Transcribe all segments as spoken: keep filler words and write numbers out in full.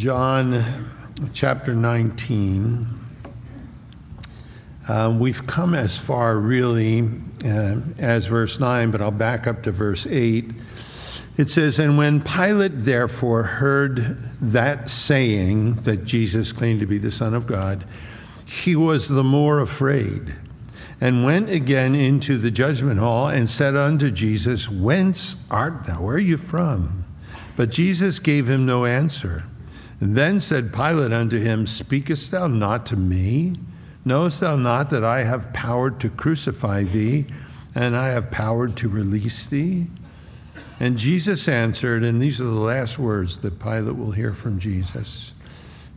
John chapter nineteen. Uh, we've come as far really uh, as verse nine, but I'll back up to verse eight. It says, "And when Pilate therefore heard that saying," that Jesus claimed to be the Son of God, "he was the more afraid, and went again into the judgment hall, and said unto Jesus, Whence art thou? Where are you from? But Jesus gave him no answer. And then said Pilate unto him, Speakest thou not to me? Knowest thou not that I have power to crucify thee, and I have power to release thee? And Jesus answered," and these are the last words that Pilate will hear from Jesus.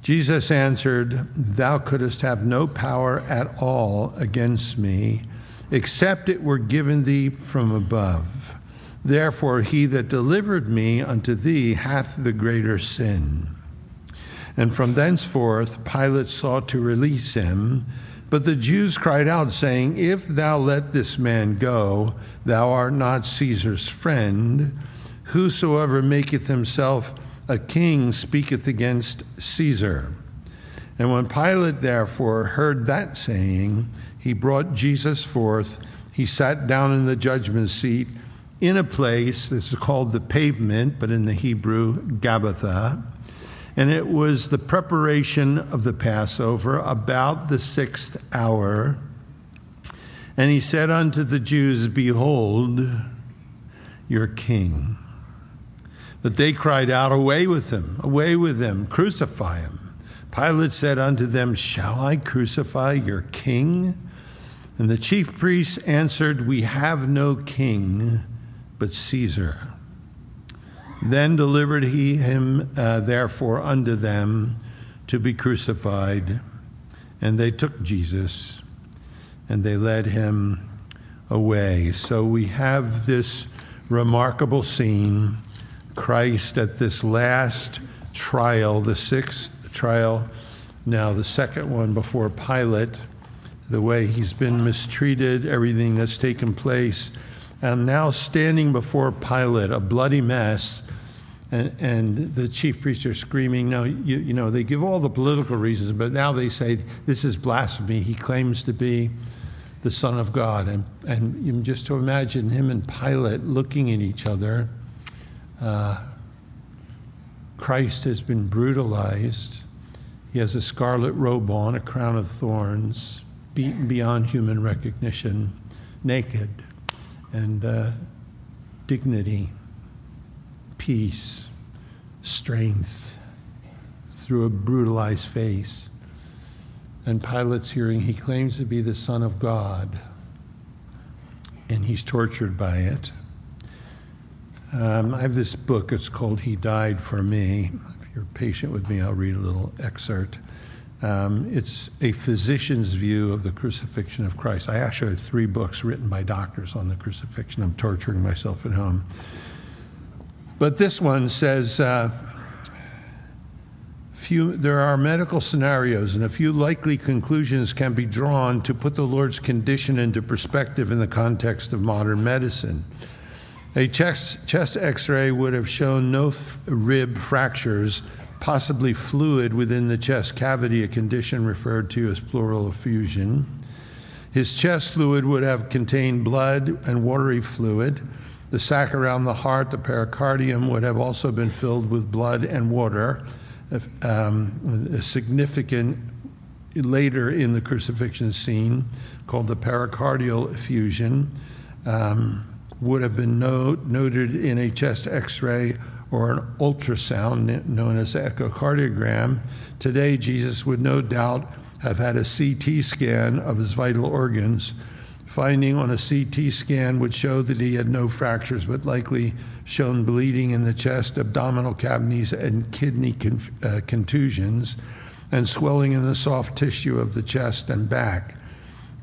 Jesus answered, "Thou couldst have no power at all against me, except it were given thee from above. Therefore he that delivered me unto thee hath the greater sin." And from thenceforth Pilate sought to release him. But the Jews cried out, saying, "If thou let this man go, thou art not Caesar's friend. Whosoever maketh himself a king speaketh against Caesar." And when Pilate therefore heard that saying, he brought Jesus forth. He sat down in the judgment seat in a place, this is called the Pavement, but in the Hebrew, Gabbatha. And it was the preparation of the Passover, about the sixth hour. And he said unto the Jews, "Behold, your king." But they cried out, "Away with him, away with him, crucify him." Pilate said unto them, "Shall I crucify your king?" And the chief priests answered, "We have no king but Caesar." Then delivered he him uh, therefore unto them to be crucified. And they took Jesus, and they led him away. So we have this remarkable scene. Christ at this last trial, the sixth trial, now the second one before Pilate, the way he's been mistreated, everything that's taken place. And now standing before Pilate, a bloody mess, and, and the chief priests are screaming. Now, you, you know, they give all the political reasons, but now they say, this is blasphemy. He claims to be the Son of God. And, and just to imagine him and Pilate looking at each other. Uh, Christ has been brutalized. He has a scarlet robe on, a crown of thorns, beaten beyond human recognition, naked. And uh, dignity, peace, strength through a brutalized face. And Pilate's hearing he claims to be the Son of God, and he's tortured by it. Um, I have this book, it's called He Died for Me. If you're patient with me, I'll read a little excerpt. Um, it's a physician's view of the crucifixion of Christ. I actually have three books written by doctors on the crucifixion. I'm torturing myself at home. But this one says, uh, few, there are medical scenarios and a few likely conclusions can be drawn to put the Lord's condition into perspective in the context of modern medicine. A chest, chest x-ray would have shown no f- rib fractures, possibly fluid within the chest cavity, a condition referred to as pleural effusion. His chest fluid would have contained blood and watery fluid. The sac around the heart, the pericardium, would have also been filled with blood and water. Um, a significant later in the crucifixion scene, called the pericardial effusion, um, would have been note, noted in a chest x-ray or an ultrasound known as echocardiogram. Today, Jesus would no doubt have had a C T scan of his vital organs. Finding on a C T scan would show that he had no fractures, but likely shown bleeding in the chest, abdominal cavities, and kidney con- uh, contusions, and swelling in the soft tissue of the chest and back.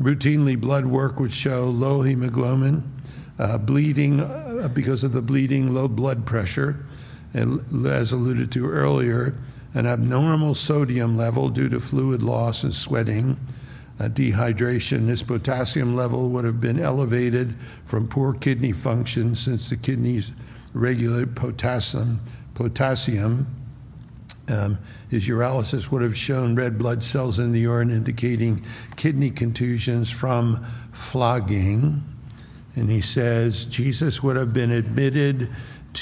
Routinely, blood work would show low hemoglobin, uh, bleeding uh, because of the bleeding, low blood pressure, and as alluded to earlier, an abnormal sodium level due to fluid loss and sweating, uh, dehydration. His potassium level would have been elevated from poor kidney function, since the kidneys regulate potassium, potassium Um, his urologist would have shown red blood cells in the urine indicating kidney contusions from flogging. And he says Jesus would have been admitted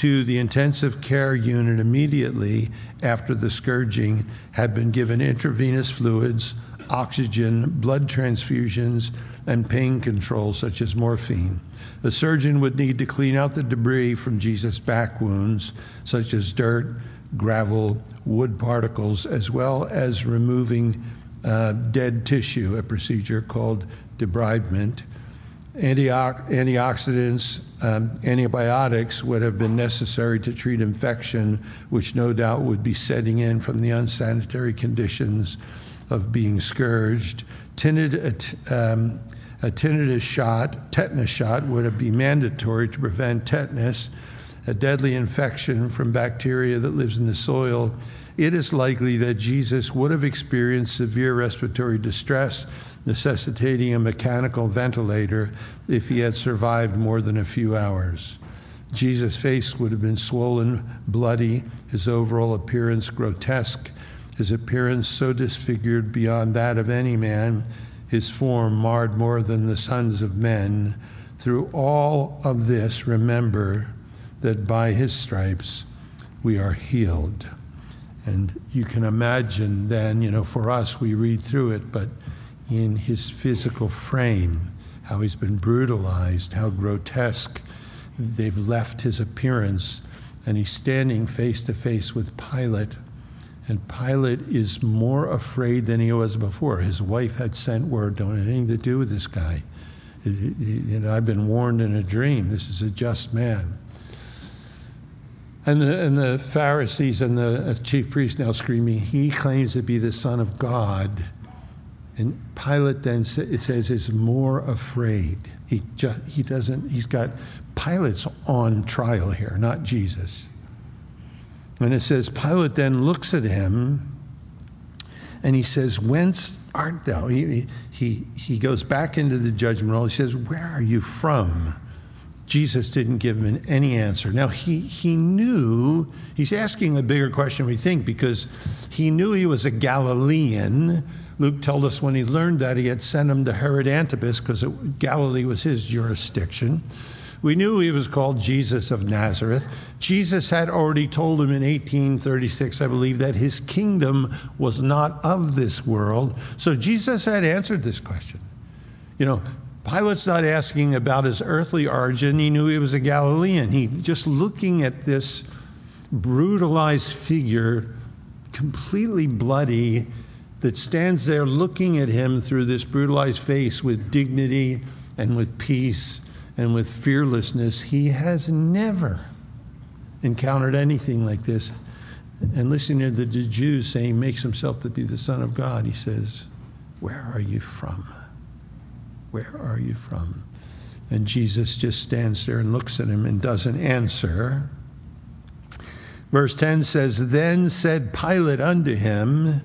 to the intensive care unit immediately after the scourging, had been given intravenous fluids, oxygen, blood transfusions, and pain control such as morphine. The surgeon would need to clean out the debris from Jesus' back wounds, such as dirt, gravel, wood particles, as well as removing uh, dead tissue, a procedure called debridement. Antiox- antioxidants, um, antibiotics would have been necessary to treat infection, which no doubt would be setting in from the unsanitary conditions of being scourged. Tinnitus, um, a tinnitus shot, tetanus shot, would be mandatory to prevent tetanus, a deadly infection from bacteria that lives in the soil. It is likely that Jesus would have experienced severe respiratory distress, necessitating a mechanical ventilator if he had survived more than a few hours. Jesus' face would have been swollen, bloody, his overall appearance grotesque, his appearance so disfigured beyond that of any man, his form marred more than the sons of men. Through all of this, remember that by his stripes we are healed. And you can imagine then, you know, for us, we read through it, but in his physical frame, how he's been brutalized, how grotesque they've left his appearance, and he's standing face to face with Pilate. And Pilate is more afraid than he was before. His wife had sent word, don't have anything to do with this guy. You know, I've been warned in a dream. This is a just man. And the, and the Pharisees and the chief priests now screaming, he claims to be the Son of God. And Pilate then sa- it says is more afraid. He ju- he doesn't. He's got Pilate's on trial here, not Jesus. And it says, Pilate then looks at him and he says, whence art thou? He, he, he goes back into the judgment hall. He says, where are you from? Jesus didn't give him any answer. Now, he, he knew, he's asking a bigger question, we think, because he knew he was a Galilean. Luke told us when he learned that, he had sent him to Herod Antipas because it, Galilee was his jurisdiction. We knew he was called Jesus of Nazareth. Jesus had already told him in eighteen thirty-six, I believe, that his kingdom was not of this world. So Jesus had answered this question. You know, Pilate's not asking about his earthly origin. He knew he was a Galilean. He just looking at this brutalized figure, completely bloody, that stands there looking at him through this brutalized face with dignity and with peace and with fearlessness. He has never encountered anything like this. And listening to the Jews saying, he makes himself to be the Son of God, he says, where are you from? Where are you from? And Jesus just stands there and looks at him and doesn't answer. Verse ten says, then said Pilate unto him,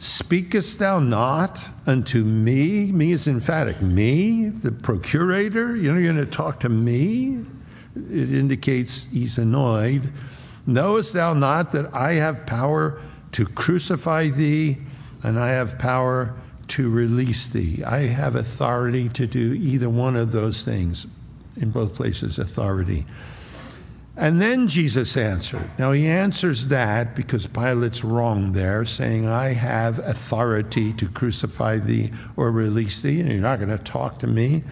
speakest thou not unto me? Me is emphatic. Me, the procurator? You're not going to talk to me? It indicates he's annoyed. Knowest thou not that I have power to crucify thee, and I have power to release thee? I have authority to do either one of those things. In both places, authority. And then Jesus answered. Now he answers that because Pilate's wrong there, saying, I have authority to crucify thee or release thee, and you're not going to talk to me.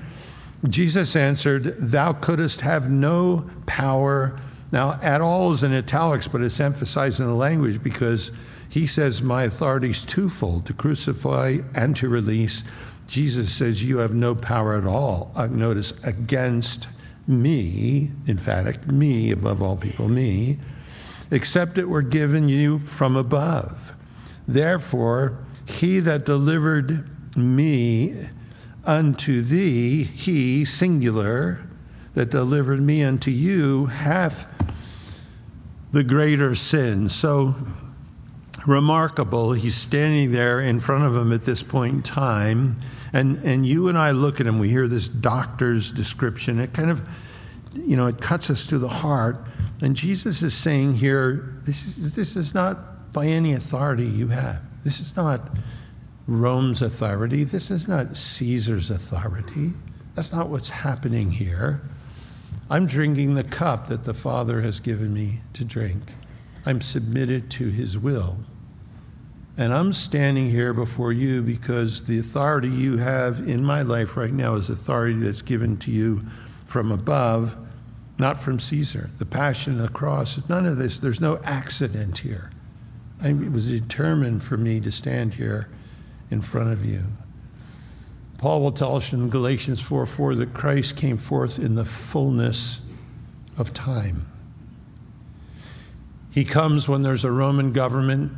Jesus answered, thou couldst have no power. Now at all is in italics, but it's emphasized in the language because he says, my authority is twofold, to crucify and to release. Jesus says, you have no power at all. Notice, against me, emphatic, me above all people, me, except it were given you from above. Therefore, he that delivered me unto thee, he, singular, that delivered me unto you, hath the greater sin. So remarkable, he's standing there in front of him at this point in time. And and you and I look at him, we hear this doctor's description. It kind of, you know, it cuts us to the heart. And Jesus is saying here, this is, this is not by any authority you have. This is not Rome's authority. This is not Caesar's authority. That's not what's happening here. I'm drinking the cup that the Father has given me to drink. I'm submitted to his will. And I'm standing here before you because the authority you have in my life right now is authority that's given to you from above, not from Caesar. The passion of the cross, none of this, there's no accident here. I, it was determined for me to stand here in front of you. Paul will tell us in Galatians four four that Christ came forth in the fullness of time. He comes when there's a Roman government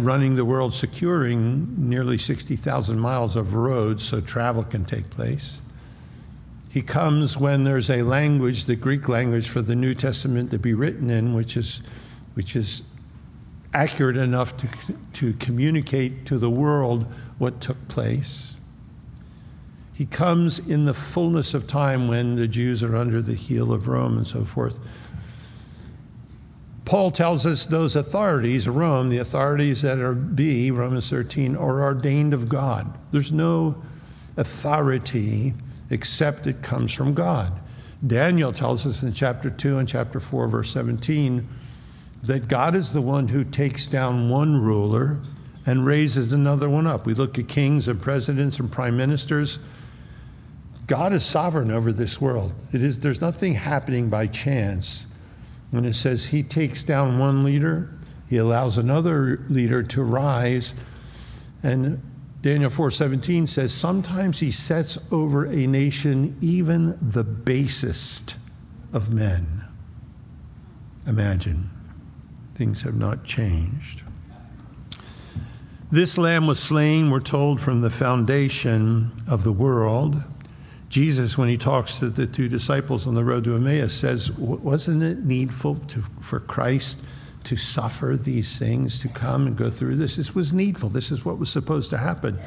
running the world, securing nearly sixty thousand miles of roads so travel can take place. He comes when there's a language, the Greek language for the New Testament to be written in, which is which is accurate enough to, to communicate to the world what took place. He comes in the fullness of time when the Jews are under the heel of Rome and so forth. Paul tells us those authorities, Rome, the authorities that are be, Romans thirteen, are ordained of God. There's no authority except it comes from God. Daniel tells us in chapter two and chapter four, verse seventeen, that God is the one who takes down one ruler and raises another one up. We look at kings and presidents and prime ministers. God is sovereign over this world. It is, there's nothing happening by chance. When it says he takes down one leader, he allows another leader to rise. And Daniel four seventeen says, sometimes he sets over a nation even the basest of men. Imagine, things have not changed. This lamb was slain, we're told, from the foundation of the world. Jesus, when he talks to the two disciples on the road to Emmaus, says, wasn't it needful to, for Christ to suffer these things, to come and go through this? This was needful. This is what was supposed to happen.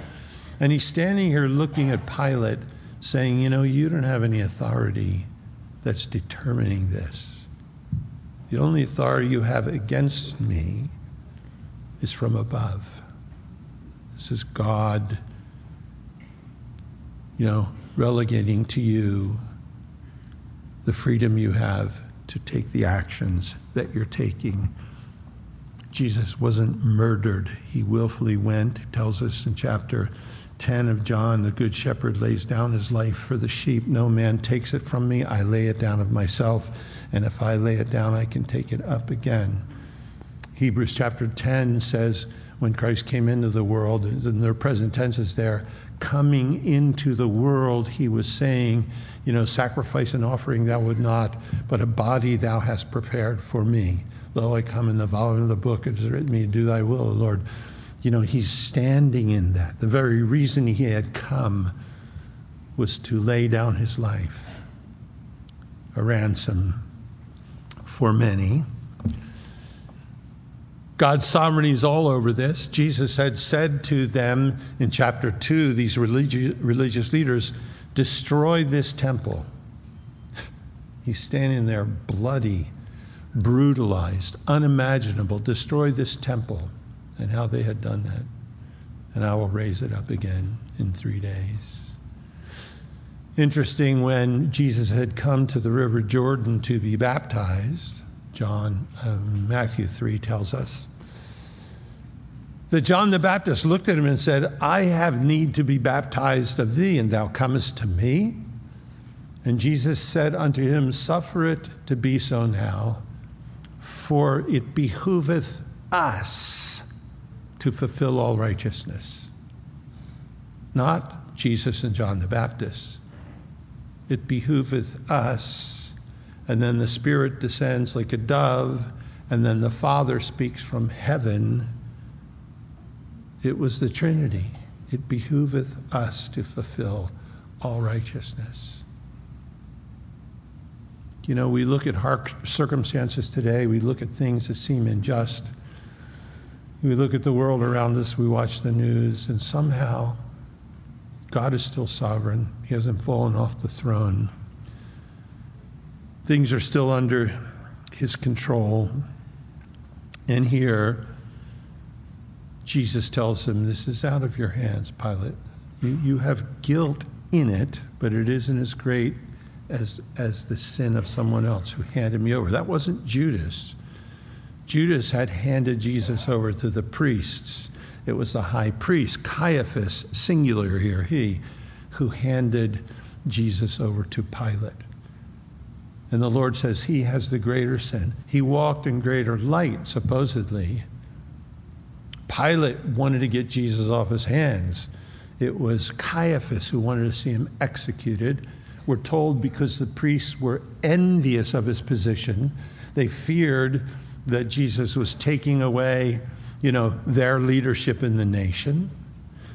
And he's standing here looking at Pilate saying, you know, you don't have any authority that's determining this. The only authority you have against me is from above. This is God, you know, relegating to you the freedom you have to take the actions that you're taking. Jesus wasn't murdered. He willfully went. It tells us in chapter ten of John, the good shepherd lays down his life for the sheep. No man takes it from me. I lay it down of myself. And if I lay it down, I can take it up again. Hebrews chapter ten says, when Christ came into the world, and their present tense is there, coming into the world, he was saying, you know, sacrifice and offering thou would not, but a body thou hast prepared for me. Lo, I come in the volume of the book, it is written me to do thy will, O Lord. You know, he's standing in that. The very reason he had come was to lay down his life, a ransom for many. God's sovereignty is all over this. Jesus had said to them in chapter two, these religi- religious leaders, destroy this temple. He's standing there bloody, brutalized, unimaginable. Destroy this temple. And how they had done that. And I will raise it up again in three days. Interesting, when Jesus had come to the River Jordan to be baptized, John, um, Matthew three tells us that John the Baptist looked at him and said, I have need to be baptized of thee, and thou comest to me? And Jesus said unto him, suffer it to be so now, for it behooveth us to fulfill all righteousness. Not Jesus and John the Baptist. It behooveth us. And then the Spirit descends like a dove, and then the Father speaks from heaven. It was the Trinity. It behooveth us to fulfill all righteousness. You know, we look at our circumstances today. We look at things that seem unjust. We look at the world around us. We watch the news. And somehow, God is still sovereign. He hasn't fallen off the throne. Things are still under his control. And here, Jesus tells him, this is out of your hands, Pilate. You, you have guilt in it, but it isn't as great as as the sin of someone else who handed me over. That wasn't Judas. Judas had handed Jesus over to the priests. It was the high priest, Caiaphas, singular here, he, who handed Jesus over to Pilate. And the Lord says he has the greater sin. He walked in greater light, supposedly. Pilate wanted to get Jesus off his hands. It was Caiaphas who wanted to see him executed. We're told because the priests were envious of his position. They feared that Jesus was taking away, you know, their leadership in the nation.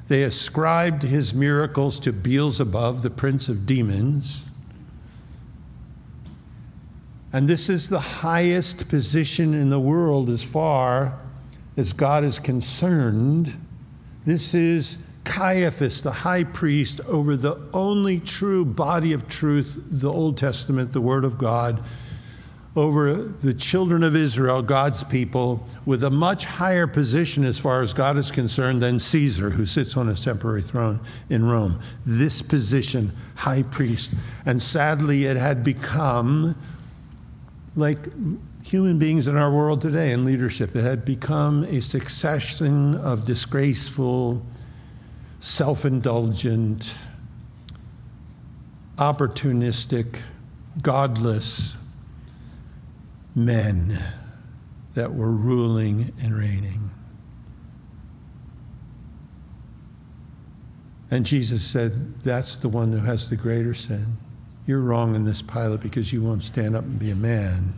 They ascribed his miracles to Beelzebub, the prince of demons. And this is the highest position in the world as far as God is concerned. This is Caiaphas, the high priest, over the only true body of truth, the Old Testament, the Word of God, over the children of Israel, God's people, with a much higher position as far as God is concerned than Caesar, who sits on his temporary throne in Rome. This position, high priest. And sadly, it had become like human beings in our world today in leadership. It had become a succession of disgraceful, self-indulgent, opportunistic, godless men that were ruling and reigning. And Jesus said, that's the one who has the greater sin. You're wrong in this, Pilate, because you won't stand up and be a man.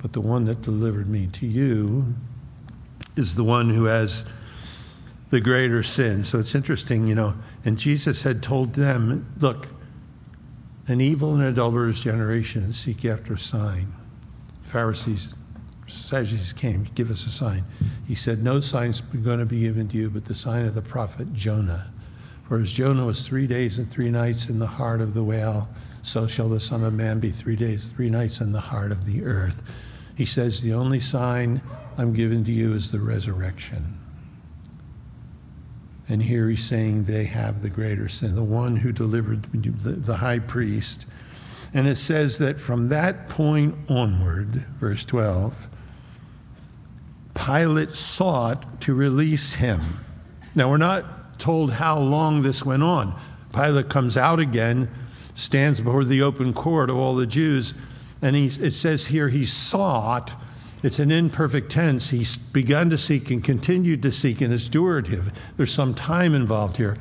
But the one that delivered me to you is the one who has the greater sin. So it's interesting, you know. And Jesus had told them, look, an evil and adulterous generation seek after a sign. Pharisees, Sadducees came, give us a sign. He said, no sign's going to be given to you but the sign of the prophet Jonah. For as Jonah was three days and three nights in the heart of the whale, so shall the Son of Man be three days, three nights in the heart of the earth. He says, the only sign I'm giving to you is the resurrection. And here he's saying they have the greater sin, the one who delivered the high priest. And it says that from that point onward, verse twelve, Pilate sought to release him. Now we're not told how long this went on. Pilate comes out again, stands before the open court of all the Jews, and he, it says here he sought. It's an imperfect tense. He's begun to seek and continued to seek, and it's durative. There's some time involved here.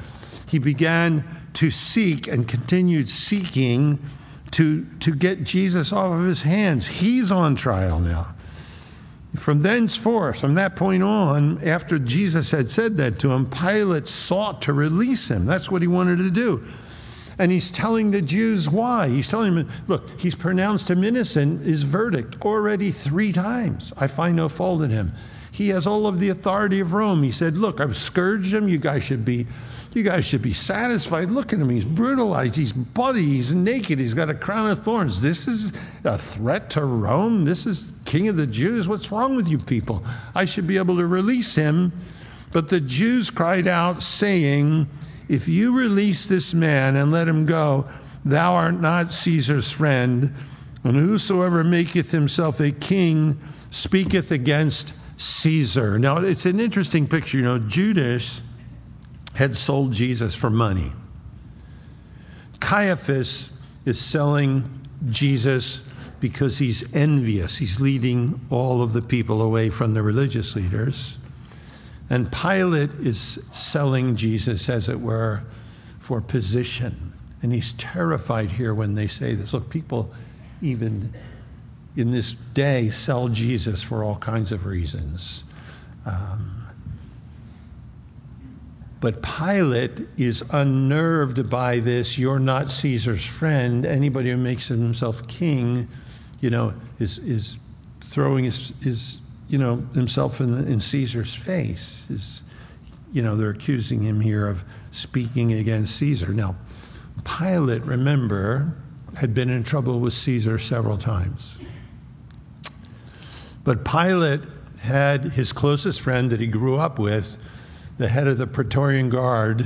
He began to seek and continued seeking to, to get Jesus off of his hands. He's on trial now. From thenceforth, from that point on, after Jesus had said that to him, Pilate sought to release him. That's what he wanted to do. And he's telling the Jews why. He's telling them, look, he's pronounced him innocent, his verdict, already three times. I find no fault in him. He has all of the authority of Rome. He said, look, I've scourged him. You guys should be you guys should be satisfied. Look at him. He's brutalized. He's bloody. He's naked. He's got a crown of thorns. This is a threat to Rome. This is King of the Jews. What's wrong with you people? I should be able to release him. But the Jews cried out, saying, if you release this man and let him go, thou art not Caesar's friend. And whosoever maketh himself a king speaketh against Caesar. Now, it's an interesting picture. You know, Judas had sold Jesus for money. Caiaphas is selling Jesus because he's envious. He's leading all of the people away from the religious leaders. And Pilate is selling Jesus, as it were, for position. And he's terrified here when they say this. Look, people even in this day sell Jesus for all kinds of reasons. Um, but Pilate is unnerved by this. You're not Caesar's friend. Anybody who makes himself king, you know, is is throwing his... his you know, himself in, the, in Caesar's face. Is, you know, they're accusing him here of speaking against Caesar. Now, Pilate, remember, had been in trouble with Caesar several times. But Pilate had his closest friend that he grew up with, the head of the Praetorian Guard,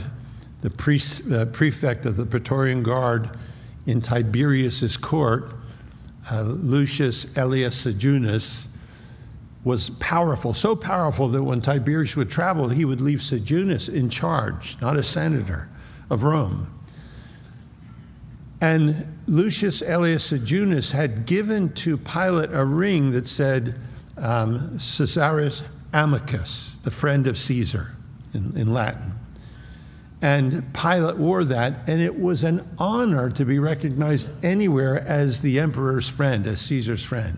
the pre- uh, prefect of the Praetorian Guard in Tiberius's court, uh, Lucius Elias Sejanus, was powerful, so powerful that when Tiberius would travel, he would leave Sejanus in charge, not a senator of Rome. And Lucius Elias Sejanus had given to Pilate a ring that said um, Caesarius Amicus, the friend of Caesar in, in Latin. And Pilate wore that, and it was an honor to be recognized anywhere as the emperor's friend, as Caesar's friend.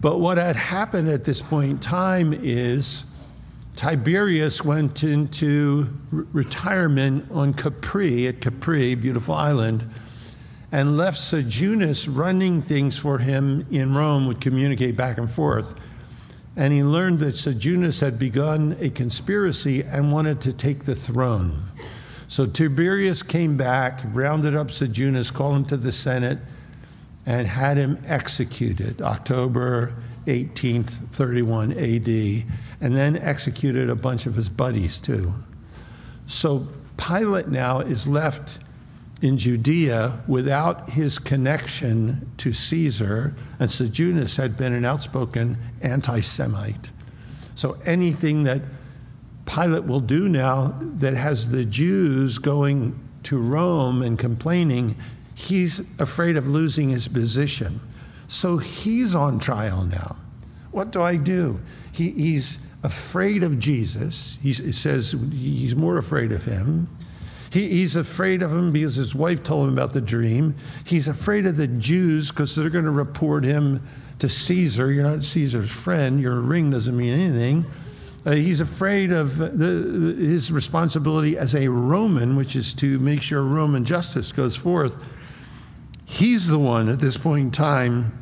But what had happened at this point in time is Tiberius went into re- retirement on Capri, at Capri, beautiful island, and left Sejanus running things for him in Rome, would communicate back and forth. And he learned that Sejanus had begun a conspiracy and wanted to take the throne. So Tiberius came back, rounded up Sejanus, called him to the Senate, and had him executed October eighteenth, thirty-one A D, and then executed a bunch of his buddies too. So Pilate now is left in Judea without his connection to Caesar, and Sejanus had been an outspoken anti-Semite. So anything that Pilate will do now that has the Jews going to Rome and complaining, he's afraid of losing his position. So he's on trial now. What do I do? He, he's afraid of Jesus. He says he's more afraid of him. He, he's afraid of him because his wife told him about the dream. He's afraid of the Jews because they're going to report him to Caesar. You're not Caesar's friend. Your ring doesn't mean anything. Uh, he's afraid of the, his responsibility as a Roman, which is to make sure Roman justice goes forth. He's the one at this point in time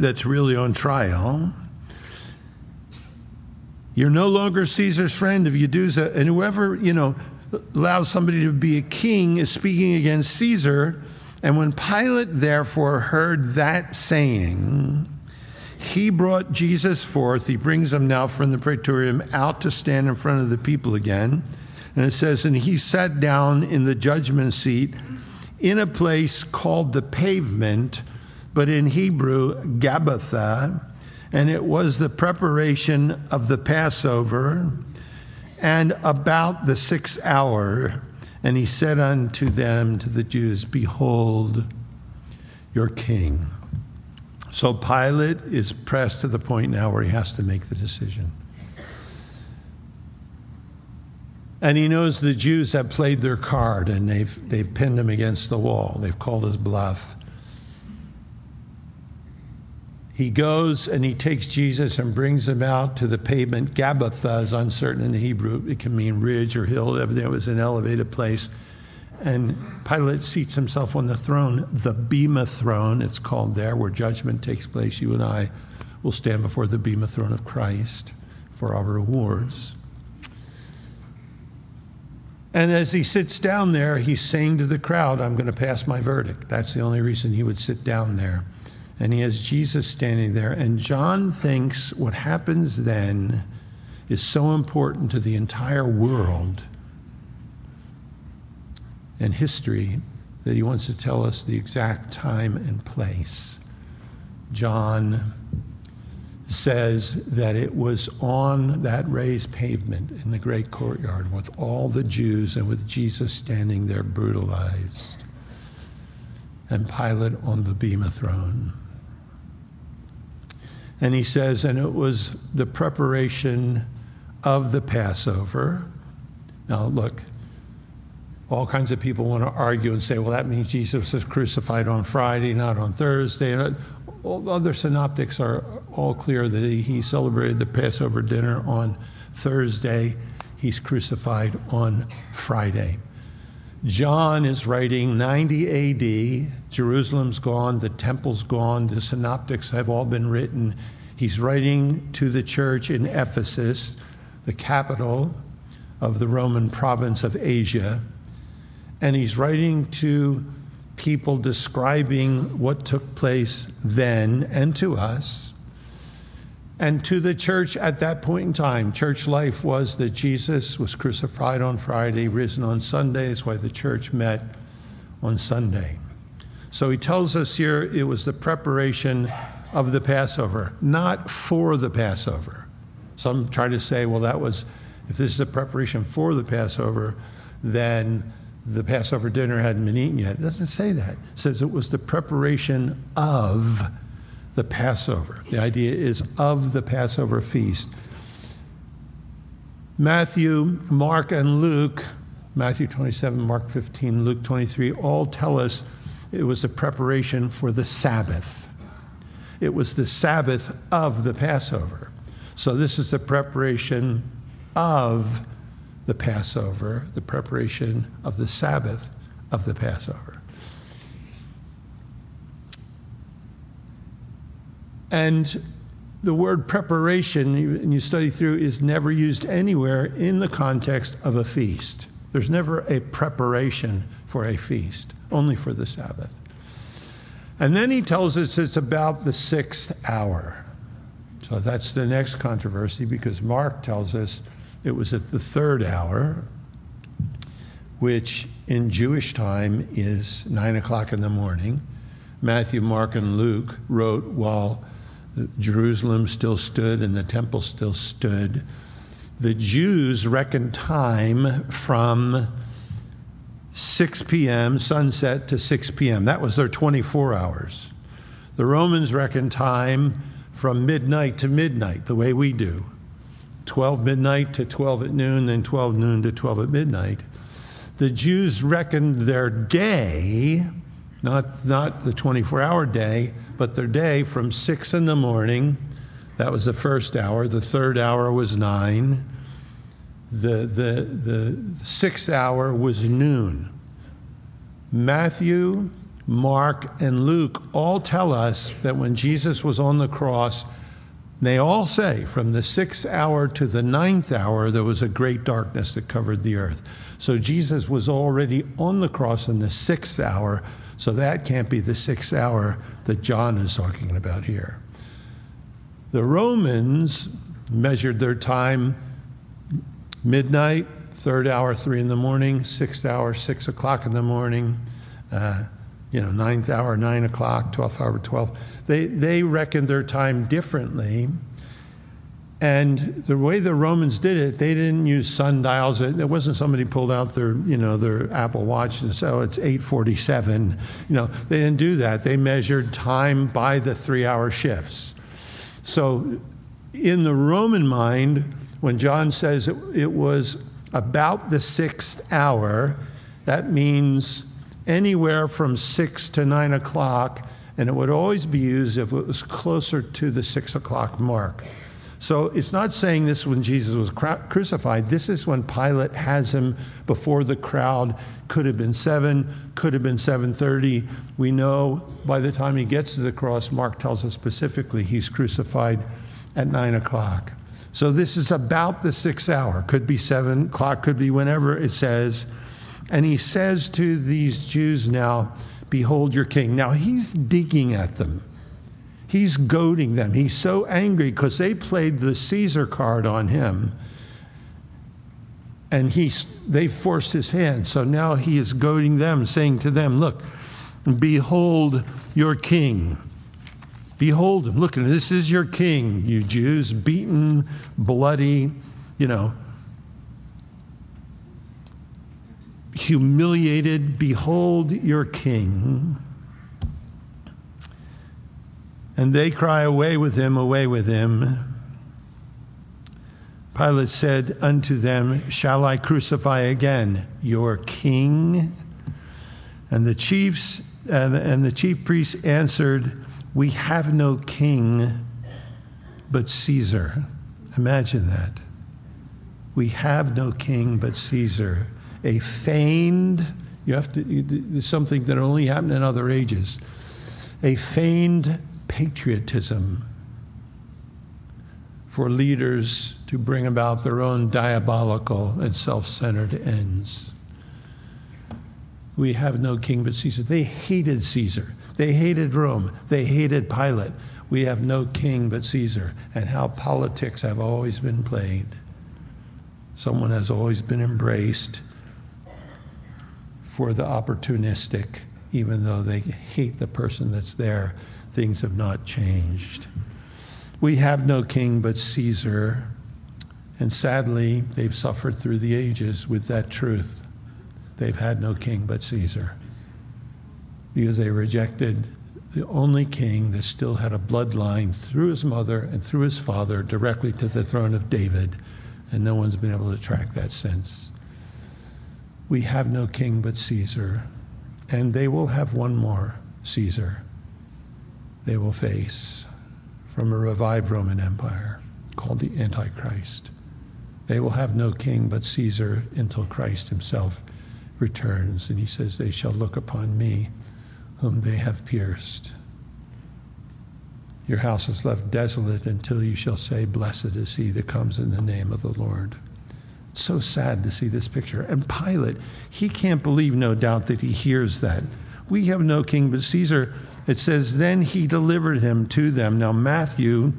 that's really on trial. You're no longer Caesar's friend if you do so. And whoever, you know, allows somebody to be a king is speaking against Caesar. And when Pilate therefore heard that saying, he brought Jesus forth. He brings him now from the praetorium out to stand in front of the people again. And it says, and he sat down in the judgment seat in a place called the Pavement, but in Hebrew, Gabbatha, and it was the preparation of the Passover, and about the sixth hour. And he said unto them, to the Jews, behold your king. So Pilate is pressed to the point now where he has to make the decision. And he knows the Jews have played their card, and they've they've pinned him against the wall. They've called his bluff. He goes and he takes Jesus and brings him out to the Pavement. Gabbatha is uncertain in the Hebrew. It can mean ridge or hill. Everything was an elevated place. And Pilate seats himself on the throne, the Bema throne, it's called there, where judgment takes place. You and I will stand before the Bema throne of Christ for our rewards. And as he sits down there, he's saying to the crowd, I'm going to pass my verdict. That's the only reason he would sit down there. And he has Jesus standing there. And John thinks what happens then is so important to the entire world and history that he wants to tell us the exact time and place. John says that it was on that raised pavement in the great courtyard with all the Jews and with Jesus standing there brutalized, and Pilate on the Bema throne. And he says, and it was the preparation of the Passover. Now look, all kinds of people want to argue and say, well, that means Jesus was crucified on Friday, not on Thursday. All the other synoptics are all clear that he, he celebrated the Passover dinner on Thursday. He's crucified on Friday. John is writing ninety A D. Jerusalem's gone. The temple's gone. The synoptics have all been written. He's writing to the church in Ephesus, the capital of the Roman province of Asia. And he's writing to people describing what took place then and to us. And to the church at that point in time, church life was that Jesus was crucified on Friday, risen on Sunday. That's why the church met on Sunday. So he tells us here it was the preparation of the Passover, not for the Passover. Some try to say, well, that was, if this is the preparation for the Passover, then the Passover dinner hadn't been eaten yet. It doesn't say that. It says it was the preparation of the Passover. The idea is of the Passover feast. Matthew, Mark, and Luke, Matthew twenty-seven, Mark fifteen, Luke twenty-three, all tell us it was the preparation for the Sabbath. It was the Sabbath of the Passover. So this is the preparation of the Passover, the preparation of the Sabbath of the Passover. And the word preparation, and you study through, is never used anywhere in the context of a feast. There's never a preparation for a feast, only for the Sabbath. And then he tells us it's about the sixth hour. So that's the next controversy, because Mark tells us it was at the third hour, which in Jewish time is nine o'clock in the morning. Matthew, Mark, and Luke wrote while Jerusalem still stood and the temple still stood. The Jews reckoned time from six p.m., sunset, to six p.m. That was their twenty-four hours. The Romans reckoned time from midnight to midnight, the way we do. twelve midnight to twelve at noon, then twelve noon to twelve at midnight. The Jews reckoned their day, not not the twenty-four hour day, but their day from six in the morning. That was the first hour. The third hour was nine. The, the, the sixth hour was noon. Matthew, Mark, and Luke all tell us that when Jesus was on the cross, they all say from the sixth hour to the ninth hour, there was a great darkness that covered the earth. So Jesus was already on the cross in the sixth hour. So that can't be the sixth hour that John is talking about here. The Romans measured their time midnight, third hour, three in the morning, sixth hour, six o'clock in the morning, uh, you know, ninth hour, nine o'clock, twelfth hour, twelve. They, they reckoned their time differently. And the way the Romans did it, they didn't use sundials. It, it wasn't somebody pulled out their, you know, their Apple Watch and said, oh, it's eight forty-seven. You know, they didn't do that. They measured time by the three-hour shifts. So in the Roman mind, when John says it, it was about the sixth hour, that means anywhere from six to nine o'clock, and it would always be used if it was closer to the six o'clock mark. So it's not saying this when Jesus was crucified. This is when Pilate has him before the crowd. Could have been seven, could have been seven thirty. We know by the time he gets to the cross, Mark tells us specifically he's crucified at nine o'clock. So this is about the sixth hour. Could be seven o'clock, could be whenever it says. And he says to these Jews now, behold your king. Now he's digging at them. He's goading them. He's so angry because they played the Caesar card on him. And he's, they forced his hand. So now he is goading them, saying to them, look, behold your king. Behold him. Look, this is your king, you Jews. Beaten, bloody, you know, humiliated. Behold your king. And they cry, away with him, away with him. Pilate said unto them, shall I crucify again your king? And the chiefs and, and the chief priests answered, we have no king but Caesar. Imagine that. We have no king but Caesar. A feigned, you have to, you, something that only happened in other ages. A feigned patriotism for leaders to bring about their own diabolical and self-centered ends. We have no king but Caesar. They hated Caesar. They hated Rome. They hated Pilate. We have no king but Caesar, and how politics have always been played. Someone has always been embraced for the opportunistic, even though they hate the person that's there. Things have not changed. We have no king but Caesar, and sadly, they've suffered through the ages with that truth. They've had no king but Caesar, because they rejected the only king that still had a bloodline through his mother and through his father directly to the throne of David, and no one's been able to track that since. We have no king but Caesar, and they will have one more Caesar they will face from a revived Roman Empire called the Antichrist. They will have no king but Caesar until Christ himself returns, and he says, "They shall look upon me, whom they have pierced. Your house is left desolate until you shall say, blessed is he that comes in the name of the Lord." It's so sad to see this picture. And Pilate, he can't believe, no doubt, that he hears that. We have no king but Caesar. It says, then he delivered him to them. Now Matthew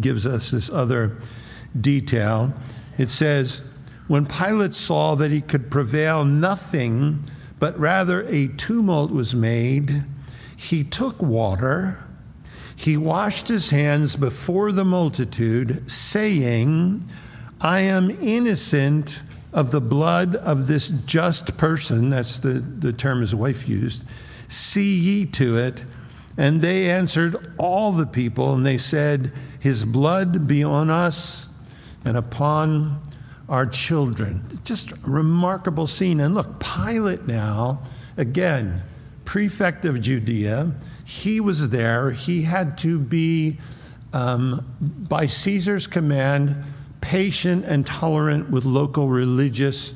gives us this other detail. It says, when Pilate saw that he could prevail nothing, but rather a tumult was made, he took water, he washed his hands before the multitude, saying, "I am innocent of the blood of this just person," that's the, the term his wife used, "see ye to it." And they answered all the people, and they said, "His blood be on us and upon our children." Just a remarkable scene. And look, Pilate now, again, prefect of Judea, he was there. He had to be, um, by Caesar's command, patient and tolerant with local religious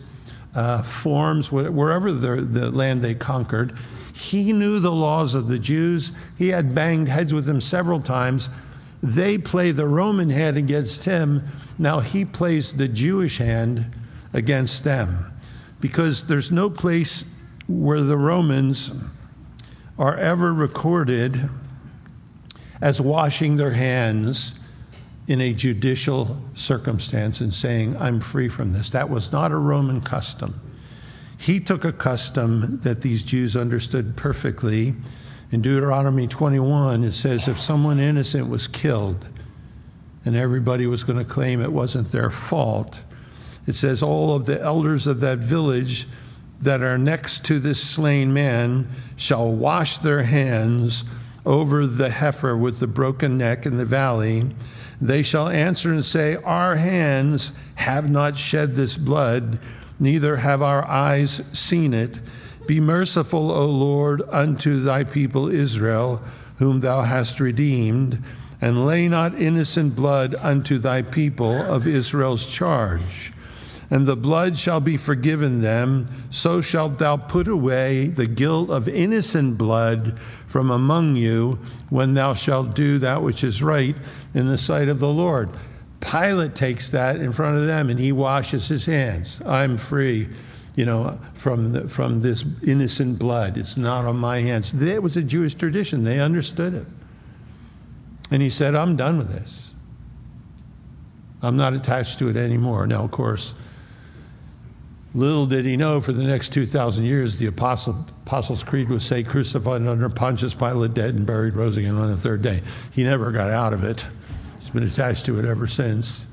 uh, forms, wherever the, the land they conquered. He knew the laws of the Jews. He had banged heads with them several times. They play the Roman hand against him. Now he plays the Jewish hand against them, because there's no place where the Romans are ever recorded as washing their hands in a judicial circumstance and saying, "I'm free from this." That was not a Roman custom. He took a custom that these Jews understood perfectly. In Deuteronomy twenty-one, it says if someone innocent was killed and everybody was going to claim it wasn't their fault, it says all of the elders of that village that are next to this slain man shall wash their hands over the heifer with the broken neck in the valley. They shall answer and say, "Our hands have not shed this blood, neither have our eyes seen it. Be merciful, O Lord, unto thy people Israel, whom thou hast redeemed, and lay not innocent blood unto thy people of Israel's charge. And the blood shall be forgiven them, so shalt thou put away the guilt of innocent blood from among you, when thou shalt do that which is right in the sight of the Lord." Pilate takes that in front of them, and he washes his hands. "I'm free, you know, from the, from this innocent blood. It's not on my hands." It was a Jewish tradition. They understood it. And he said, "I'm done with this. I'm not attached to it anymore." Now, of course, little did he know, for the next two thousand years, the Apostle, Apostles' Creed would say, "Crucified under Pontius Pilate, dead and buried, rose again on the third day." He never got out of it. He's been attached to it ever since.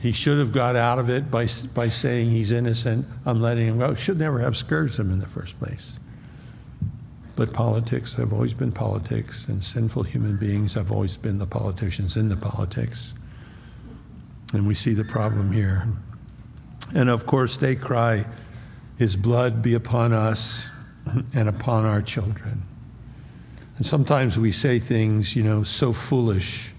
He should have got out of it by by saying he's innocent. I'm letting him go. Should never have scourged him in the first place. But politics have always been politics, and sinful human beings have always been the politicians in the politics. And we see the problem here. And of course they cry, "His blood be upon us and upon our children." And sometimes we say things, you know, so foolish,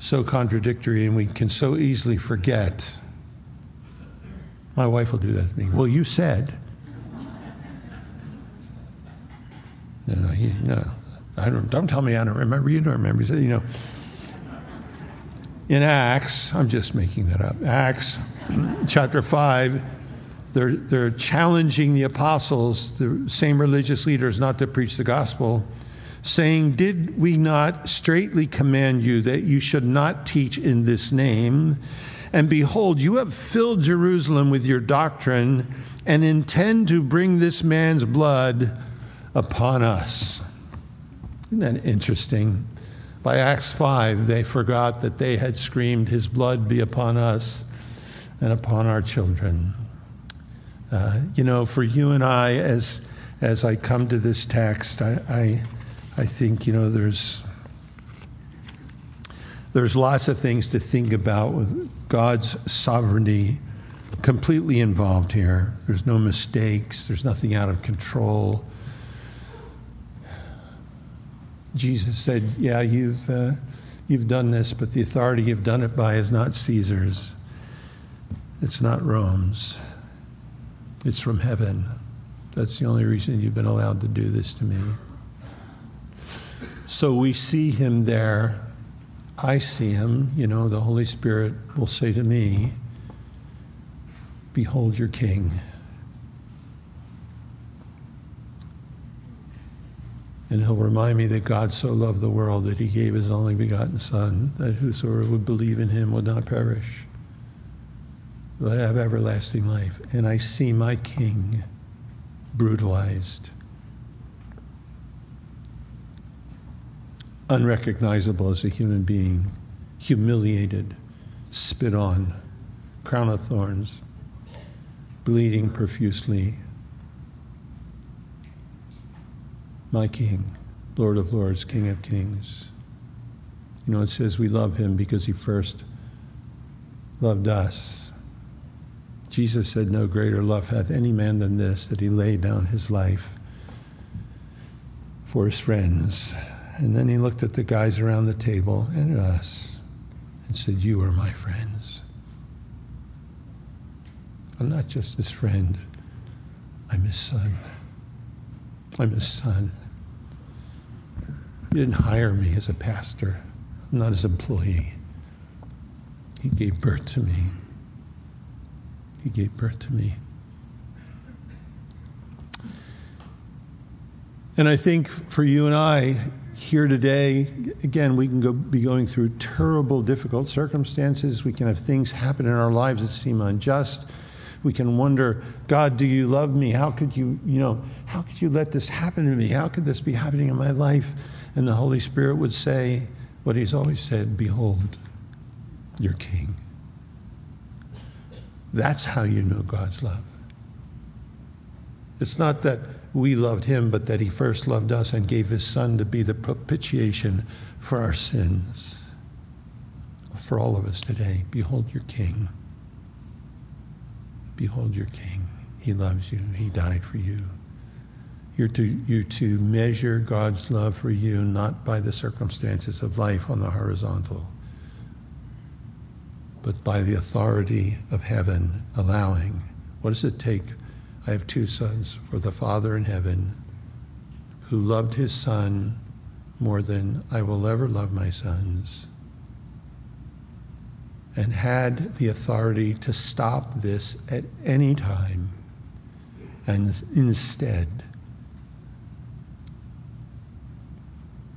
so contradictory, and we can so easily forget. My wife will do that to me. "Well, you said." No, no, you, no. I don't. Don't tell me I don't remember. You don't remember. You know. In Acts, I'm just making that up. Acts, chapter five, they're they're challenging the apostles, the same religious leaders, not to preach the gospel. saying, "Did we not straitly command you that you should not teach in this name? And behold, you have filled Jerusalem with your doctrine and intend to bring this man's blood upon us." Isn't that interesting? By Acts five, they forgot that they had screamed, "His blood be upon us and upon our children." Uh, you know, for you and I, as as I come to this text, I, I I think, you know, there's there's lots of things to think about with God's sovereignty completely involved here. There's no mistakes. There's nothing out of control. Jesus said, "Yeah, you've uh, you've done this, but the authority you've done it by is not Caesar's. It's not Rome's. It's from heaven. That's the only reason you've been allowed to do this to me." So we see him there. I see him. You know, the Holy Spirit will say to me, "Behold your king." And he'll remind me that God so loved the world that he gave his only begotten Son, that whosoever would believe in him would not perish, but have everlasting life. And I see my king brutalized, unrecognizable as a human being, humiliated, spit on, crown of thorns, bleeding profusely. My King, Lord of Lords, King of Kings. You know, it says we love him because he first loved us. Jesus said, "No greater love hath any man than this, that he laid down his life for his friends." And then he looked at the guys around the table and at us and said, "You are my friends. I'm not just his friend, I'm his son. I'm his son. He didn't hire me as a pastor. I'm not his employee. He gave birth to me. He gave birth to me." And I think for you and I here today, again, we can go, be going through terrible, difficult circumstances. We can have things happen in our lives that seem unjust. We can wonder, "God, do you love me? How could you, you know, how could you let this happen to me? How could this be happening in my life?" And the Holy Spirit would say what he's always said, "Behold, your King." That's how you know God's love. It's not that we loved him, but that he first loved us and gave his Son to be the propitiation for our sins. For all of us today, behold your King. Behold your King. He loves you. He died for you. You're to, you're to measure God's love for you not by the circumstances of life on the horizontal, but by the authority of heaven allowing. What does it take? I have two sons for the Father in heaven who loved his Son more than I will ever love my sons, and had the authority to stop this at any time, and instead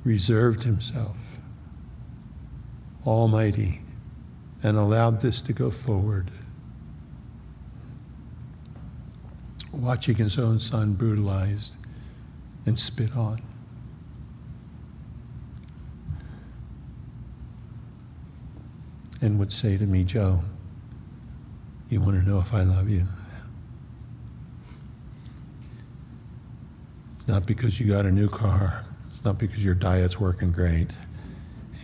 reserved himself, almighty, and allowed this to go forward, watching his own Son brutalized and spit on. And would say to me, "Joe, you want to know if I love you? It's not because you got a new car. It's not because your diet's working great.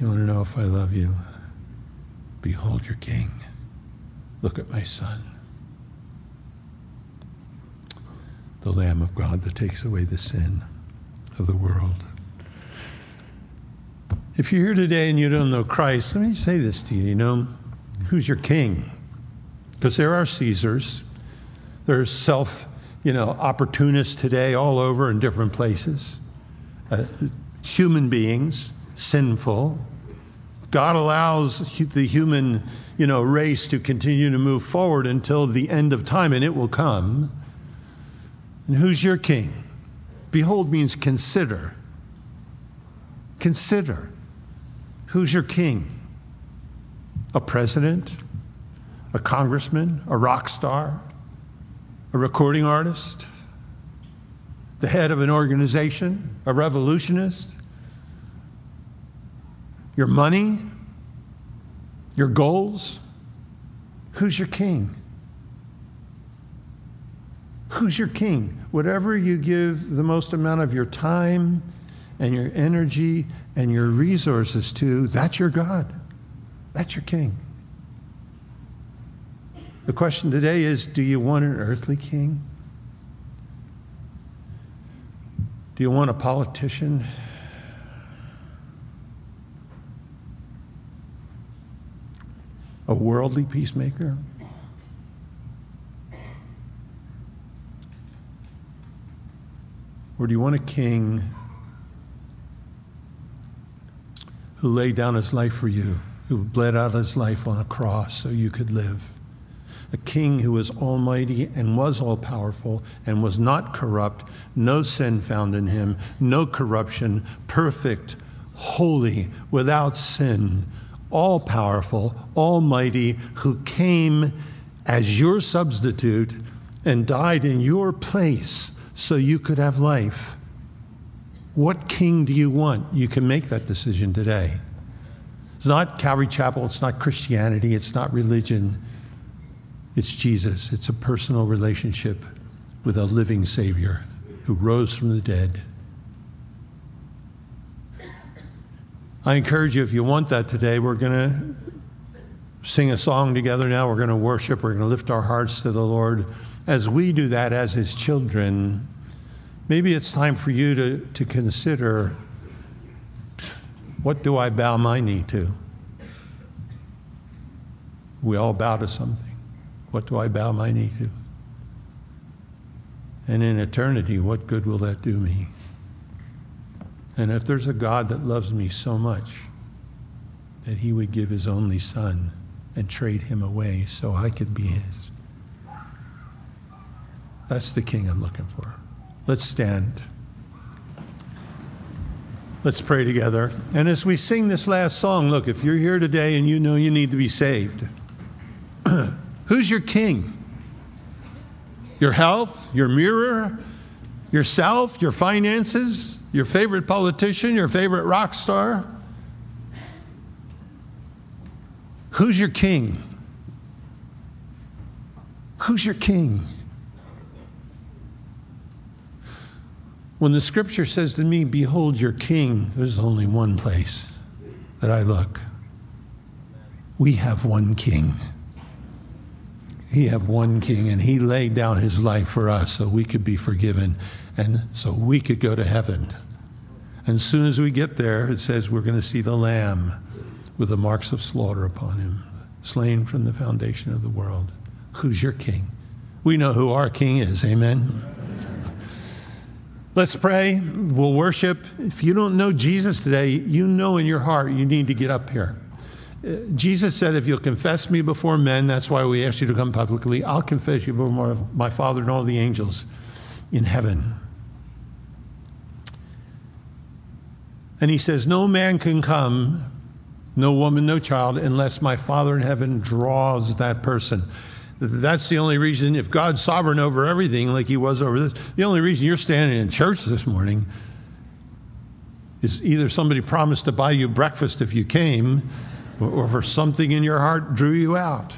You want to know if I love you? Behold your King. Look at my Son. The Lamb of God that takes away the sin of the world." If you're here today and you don't know Christ, let me say this to you, you know, who's your king? Because there are Caesars. There's self, you know, opportunists today all over in different places. Uh, human beings, sinful. God allows the human, you know, race to continue to move forward until the end of time, and it will come. And who's your king? Behold means consider. Consider, who's your king? A president? A congressman? A rock star? A recording artist? The head of an organization? A revolutionist? Your money? Your goals? Who's your king? Who's your king? Whatever you give the most amount of your time and your energy and your resources to, that's your God. That's your king. The question today is, do you want an earthly king? Do you want a politician? A worldly peacemaker? Or do you want a king who laid down his life for you, who bled out his life on a cross so you could live? A king who was almighty and was all-powerful and was not corrupt, no sin found in him, no corruption, perfect, holy, without sin, all-powerful, almighty, who came as your substitute and died in your place so you could have life. What king do you want? You can make that decision today. It's not Calvary Chapel. It's not Christianity. It's not religion. It's Jesus. It's a personal relationship with a living Savior who rose from the dead. I encourage you, if you want that today, we're going to sing a song together now. We're going to worship. We're going to lift our hearts to the Lord. As we do that as His children, maybe it's time for you to, to consider, what do I bow my knee to? We all bow to something. What do I bow my knee to? And in eternity, what good will that do me? And if there's a God that loves me so much that He would give His only Son and trade Him away so I could be His, that's the king I'm looking for. Let's stand. Let's pray together. And as we sing this last song, look, if you're here today and you know you need to be saved, who's your king? Your health, your mirror, yourself, your finances, your favorite politician, your favorite rock star? Who's your king? Who's your king? When the scripture says to me, behold your king, there's only one place that I look. We have one king. We have one king, and He laid down His life for us so we could be forgiven and so we could go to heaven. And as soon as we get there, it says we're going to see the Lamb with the marks of slaughter upon Him, slain from the foundation of the world. Who's your king? We know who our king is. Amen. Let's pray. We'll worship. If you don't know Jesus today, you know in your heart you need to get up here. Jesus said, if you'll confess me before men, that's why we asked you to come publicly, I'll confess you before my Father and all the angels in heaven. And He says, no man can come, no woman, no child, unless my Father in heaven draws that person. That's the only reason, if God's sovereign over everything like He was over this, the only reason you're standing in church this morning is either somebody promised to buy you breakfast if you came, or for something in your heart drew you out.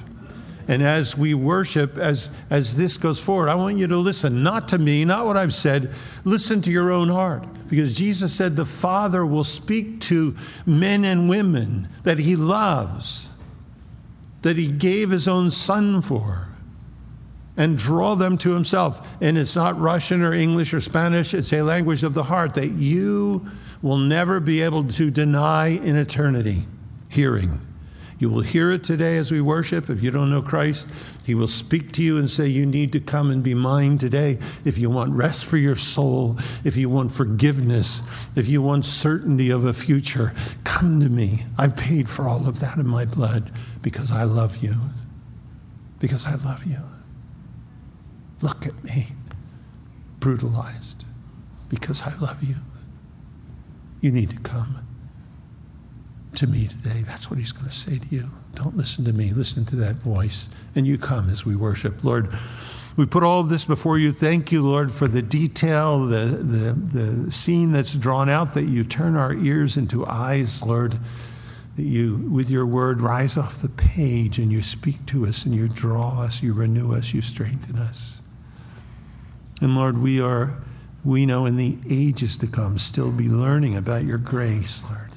And as we worship, as, as this goes forward, I want you to listen, not to me, not what I've said. Listen to your own heart. Because Jesus said the Father will speak to men and women that He loves, that He gave His own Son for, and draw them to Himself. And it's not Russian or English or Spanish. It's a language of the heart that you will never be able to deny in eternity. Hearing. You will hear it today as we worship. If you don't know Christ, He will speak to you and say, you need to come and be mine today. If you want rest for your soul, if you want forgiveness, if you want certainty of a future, come to me. I've paid for all of that in my blood because I love you. Because I love you. Look at me, brutalized, because I love you. You need to come. to me today. That's what he's going to say to you. Don't listen to me. Listen to that voice. And you come as we worship. Lord, we put all of this before you. Thank you, Lord, for the detail, the, the, the scene that's drawn out, that you turn our ears into eyes, Lord, that you, with your word, rise off the page and you speak to us and you draw us, you renew us, you strengthen us. And Lord, we are, we know in the ages to come, still be learning about your grace, Lord.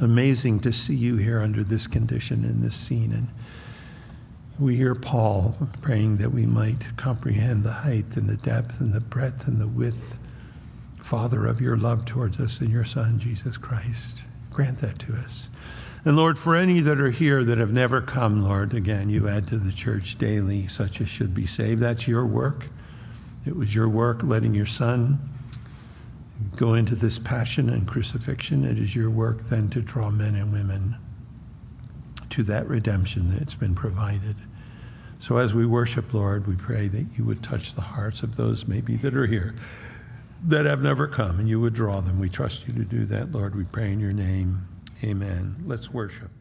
Amazing to see you here under this condition, in this scene. And we hear Paul praying that we might comprehend the height and the depth and the breadth and the width, Father, of your love towards us and your Son, Jesus Christ. Grant that to us. And Lord, for any that are here that have never come, Lord, again, you add to the church daily such as should be saved. That's your work. It was your work letting your Son go into this passion and crucifixion. It is your work then to draw men and women to that redemption that's been provided. So as we worship, Lord, we pray that you would touch the hearts of those maybe that are here that have never come, and you would draw them. We trust you to do that, Lord. We pray in your name. Amen. Let's worship.